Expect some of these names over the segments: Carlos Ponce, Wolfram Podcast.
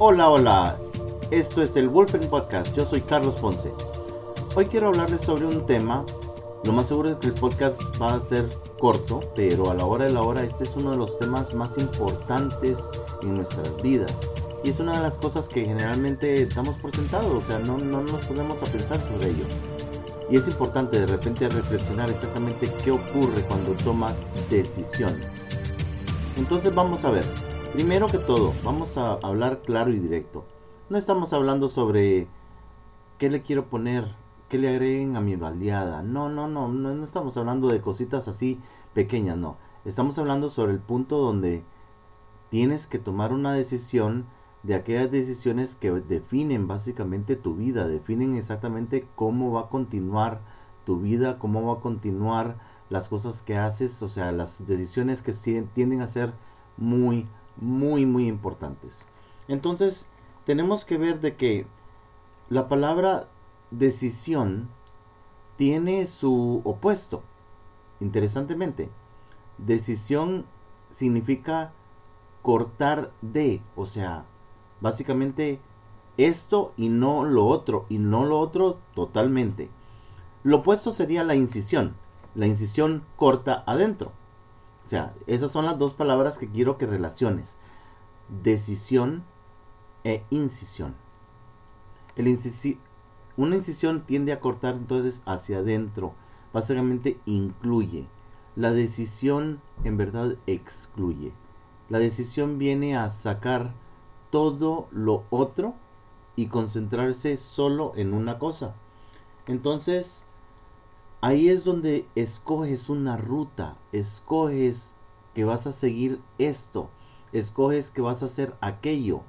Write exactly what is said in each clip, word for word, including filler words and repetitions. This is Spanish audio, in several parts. Hola, hola, esto es el Wolfram Podcast, yo soy Carlos Ponce. Hoy quiero hablarles sobre un tema, lo más seguro es que el podcast va a ser corto, pero a la hora de la hora este es uno de los temas más importantes en nuestras vidas. Y es una de las cosas que generalmente damos por sentado, o sea, no, no nos ponemos a pensar sobre ello. Y es importante de repente reflexionar exactamente qué ocurre cuando tomas decisiones. Entonces vamos a ver. Primero que todo, vamos a hablar claro y directo. No estamos hablando sobre qué le quiero poner, qué le agreguen a mi baleada. No, no, no, no, no estamos hablando de cositas así pequeñas, no. Estamos hablando sobre el punto donde tienes que tomar una decisión de aquellas decisiones que definen básicamente tu vida, definen exactamente cómo va a continuar tu vida, cómo va a continuar las cosas que haces, o sea, las decisiones que tienden a ser muy muy muy importantes. Entonces tenemos que ver de que la palabra decisión tiene su opuesto. Interesantemente, decisión significa cortar de, o sea, básicamente esto y no lo otro y no lo otro totalmente. Lo opuesto sería la incisión. La incisión corta adentro. O sea, esas son las dos palabras que quiero que relaciones. Decisión e incisión. El incisi- una incisión tiende a cortar entonces hacia adentro. Básicamente incluye. La decisión en verdad excluye. La decisión viene a sacar todo lo otro y concentrarse solo en una cosa. Entonces, ahí es donde escoges una ruta, escoges que vas a seguir esto, escoges que vas a hacer aquello,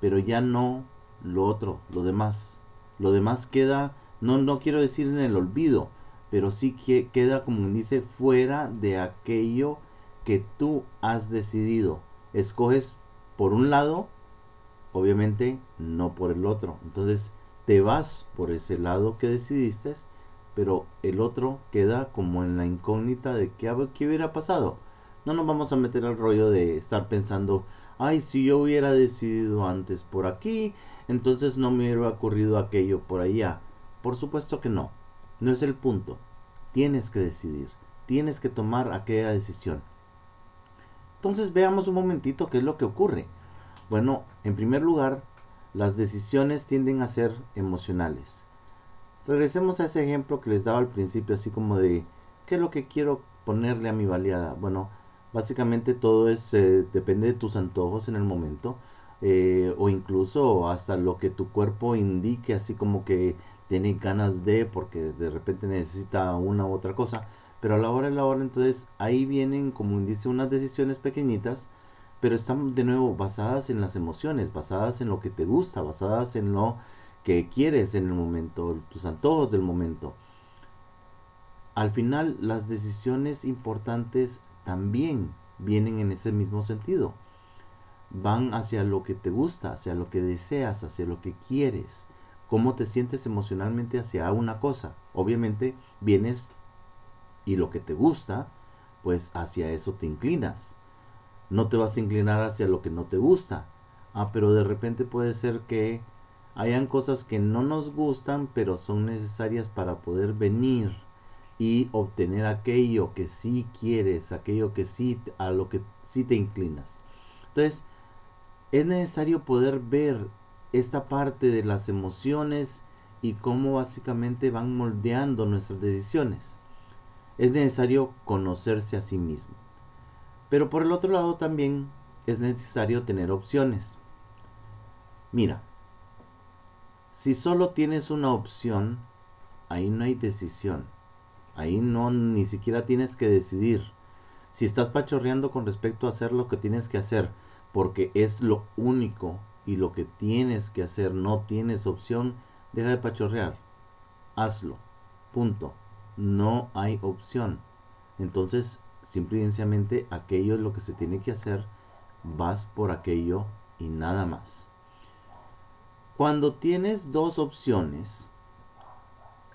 pero ya no lo otro, lo demás. Lo demás queda, no, no quiero decir en el olvido, pero sí que queda, como dice, fuera de aquello que tú has decidido. Escoges por un lado, obviamente no por el otro. Entonces te vas por ese lado que decidiste, pero el otro queda como en la incógnita de qué, qué hubiera pasado. No nos vamos a meter al rollo de estar pensando, ay, si yo hubiera decidido antes por aquí, entonces no me hubiera ocurrido aquello por allá. Por supuesto que no, no es el punto. Tienes que decidir, tienes que tomar aquella decisión. Entonces veamos un momentito qué es lo que ocurre. Bueno, en primer lugar, las decisiones tienden a ser emocionales. Regresemos a ese ejemplo que les daba al principio, así como de ¿qué es lo que quiero ponerle a mi baleada? Bueno, básicamente todo es eh, depende de tus antojos en el momento, eh, o incluso hasta lo que tu cuerpo indique, así como que tiene ganas de, porque de repente necesita una u otra cosa, pero a la hora de la hora entonces ahí vienen, como dice, unas decisiones pequeñitas, pero están de nuevo basadas en las emociones, basadas en lo que te gusta, basadas en lo que quieres en el momento, tus antojos del momento. Al final, las decisiones importantes también vienen en ese mismo sentido. Van hacia lo que te gusta, hacia lo que deseas, hacia lo que quieres. Cómo te sientes emocionalmente hacia una cosa. Obviamente, vienes y lo que te gusta, pues hacia eso te inclinas. No te vas a inclinar hacia lo que no te gusta. Ah, pero de repente puede ser que hayan cosas que no nos gustan, pero son necesarias para poder venir y obtener aquello que sí quieres, aquello que sí, a lo que sí te inclinas. Entonces, es necesario poder ver esta parte de las emociones y cómo básicamente van moldeando nuestras decisiones. Es necesario conocerse a sí mismo. Pero por el otro lado también es necesario tener opciones. Mira, si solo tienes una opción, ahí no hay decisión. Ahí no, ni siquiera tienes que decidir. Si estás pachorreando con respecto a hacer lo que tienes que hacer, porque es lo único y lo que tienes que hacer, no tienes opción, deja de pachorrear. Hazlo. Punto. No hay opción. Entonces, simple y sencillamente, aquello es lo que se tiene que hacer. Vas por aquello y nada más. Cuando tienes dos opciones,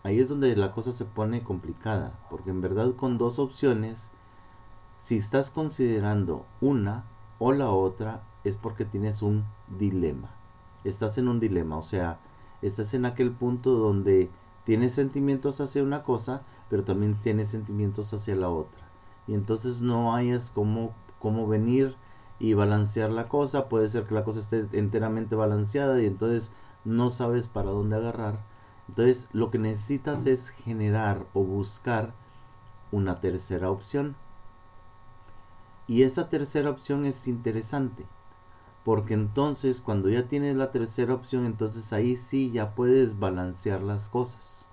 ahí es donde la cosa se pone complicada, porque en verdad con dos opciones, si estás considerando una o la otra, es porque tienes un dilema. estás en un dilema, o sea, estás en aquel punto donde tienes sentimientos hacia una cosa, pero también tienes sentimientos hacia la otra. Y entonces no hayas cómo, cómo venir y balancear la cosa. Puede ser que la cosa esté enteramente balanceada y entonces no sabes para dónde agarrar. Entonces lo que necesitas es generar o buscar una tercera opción. Y esa tercera opción es interesante, porque entonces cuando ya tienes la tercera opción, entonces ahí sí ya puedes balancear las cosas.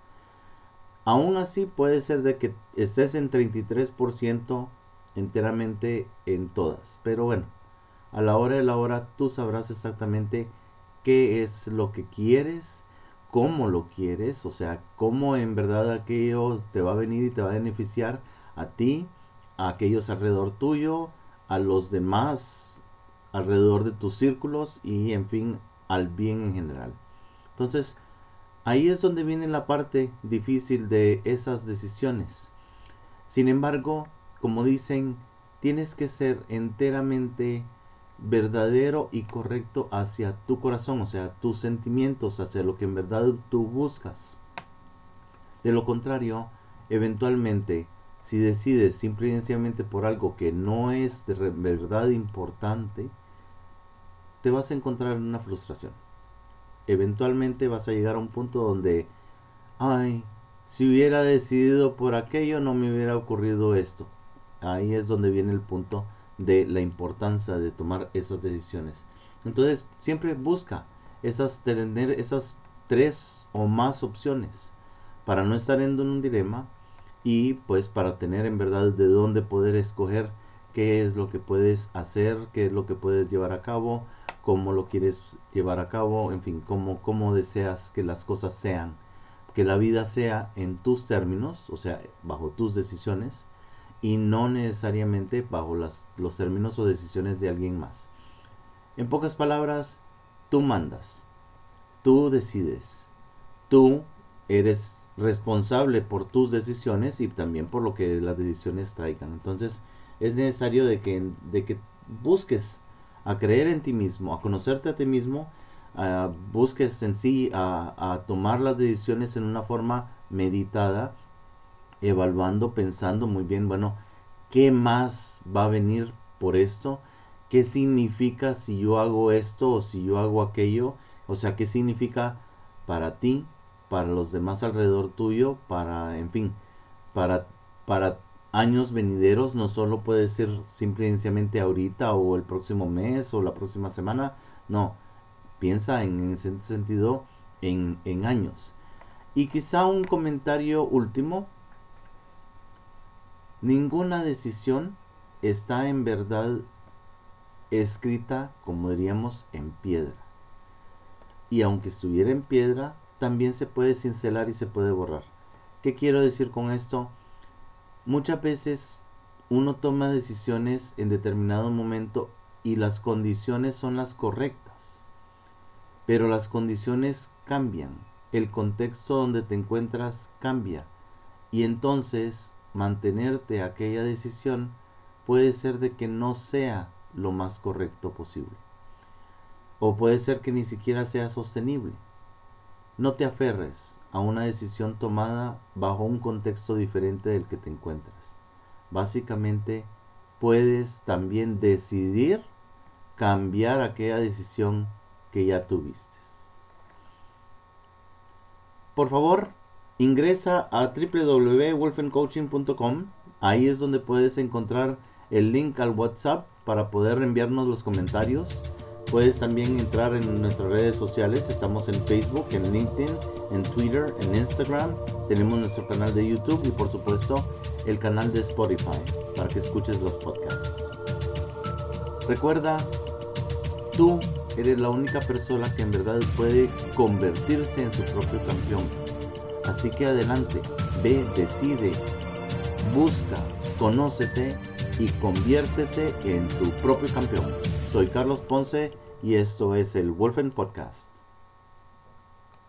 Aún así puede ser de que estés en treinta y tres por ciento enteramente en todas. Pero bueno, a la hora de la hora tú sabrás exactamente qué es lo que quieres, cómo lo quieres, o sea, cómo en verdad aquello te va a venir y te va a beneficiar a ti, a aquellos alrededor tuyo, a los demás alrededor de tus círculos y en fin, al bien en general. Entonces, ahí es donde viene la parte difícil de esas decisiones. Sin embargo, como dicen, tienes que ser enteramente verdadero y correcto hacia tu corazón, o sea, tus sentimientos, hacia lo que en verdad tú buscas. De lo contrario, eventualmente, si decides simple y sencillamente por algo que no es de verdad importante, te vas a encontrar en una frustración. Eventualmente vas a llegar a un punto donde, ay, si hubiera decidido por aquello no me hubiera ocurrido esto. Ahí es donde viene el punto de la importancia de tomar esas decisiones. Entonces siempre busca esas, tener esas tres o más opciones para no estar en un dilema y pues para tener en verdad de dónde poder escoger qué es lo que puedes hacer, qué es lo que puedes llevar a cabo, cómo lo quieres llevar a cabo, en fin, cómo, cómo deseas que las cosas sean, que la vida sea en tus términos, o sea, bajo tus decisiones, y no necesariamente bajo las, los términos o decisiones de alguien más. En pocas palabras, tú mandas, tú decides, tú eres responsable por tus decisiones y también por lo que las decisiones traigan. Entonces, es necesario de que, de que busques a creer en ti mismo, a conocerte a ti mismo, a, busques en sí a, a tomar las decisiones en una forma meditada, evaluando, pensando muy bien, bueno, ¿qué más va a venir por esto? ¿Qué significa si yo hago esto o si yo hago aquello? O sea, ¿qué significa para ti, para los demás alrededor tuyo, para, en fin, para, para años venideros? No solo puede ser simplemente ahorita o el próximo mes o la próxima semana. No, piensa en, en ese sentido en, en años. Y quizá un comentario último. Ninguna decisión está en verdad escrita, como diríamos, en piedra. Y aunque estuviera en piedra, también se puede cincelar y se puede borrar. ¿Qué quiero decir con esto? Muchas veces uno toma decisiones en determinado momento y las condiciones son las correctas, pero las condiciones cambian, el contexto donde te encuentras cambia y entonces mantenerte a aquella decisión puede ser de que no sea lo más correcto posible o puede ser que ni siquiera sea sostenible. No te aferres a una decisión tomada bajo un contexto diferente del que te encuentras. Básicamente, puedes también decidir cambiar aquella decisión que ya tuviste. Por favor, ingresa a doble u doble u doble u punto wolfen coaching punto com. Ahí es donde puedes encontrar el link al WhatsApp para poder enviarnos los comentarios. Puedes también entrar en nuestras redes sociales. Estamos en Facebook, en LinkedIn, en Twitter, en Instagram. Tenemos nuestro canal de YouTube y por supuesto el canal de Spotify para que escuches los podcasts. Recuerda, tú eres la única persona que en verdad puede convertirse en su propio campeón. Así que adelante, ve, decide, busca, conócete y conviértete en tu propio campeón. Soy Carlos Ponce y esto es el Wolfram Podcast.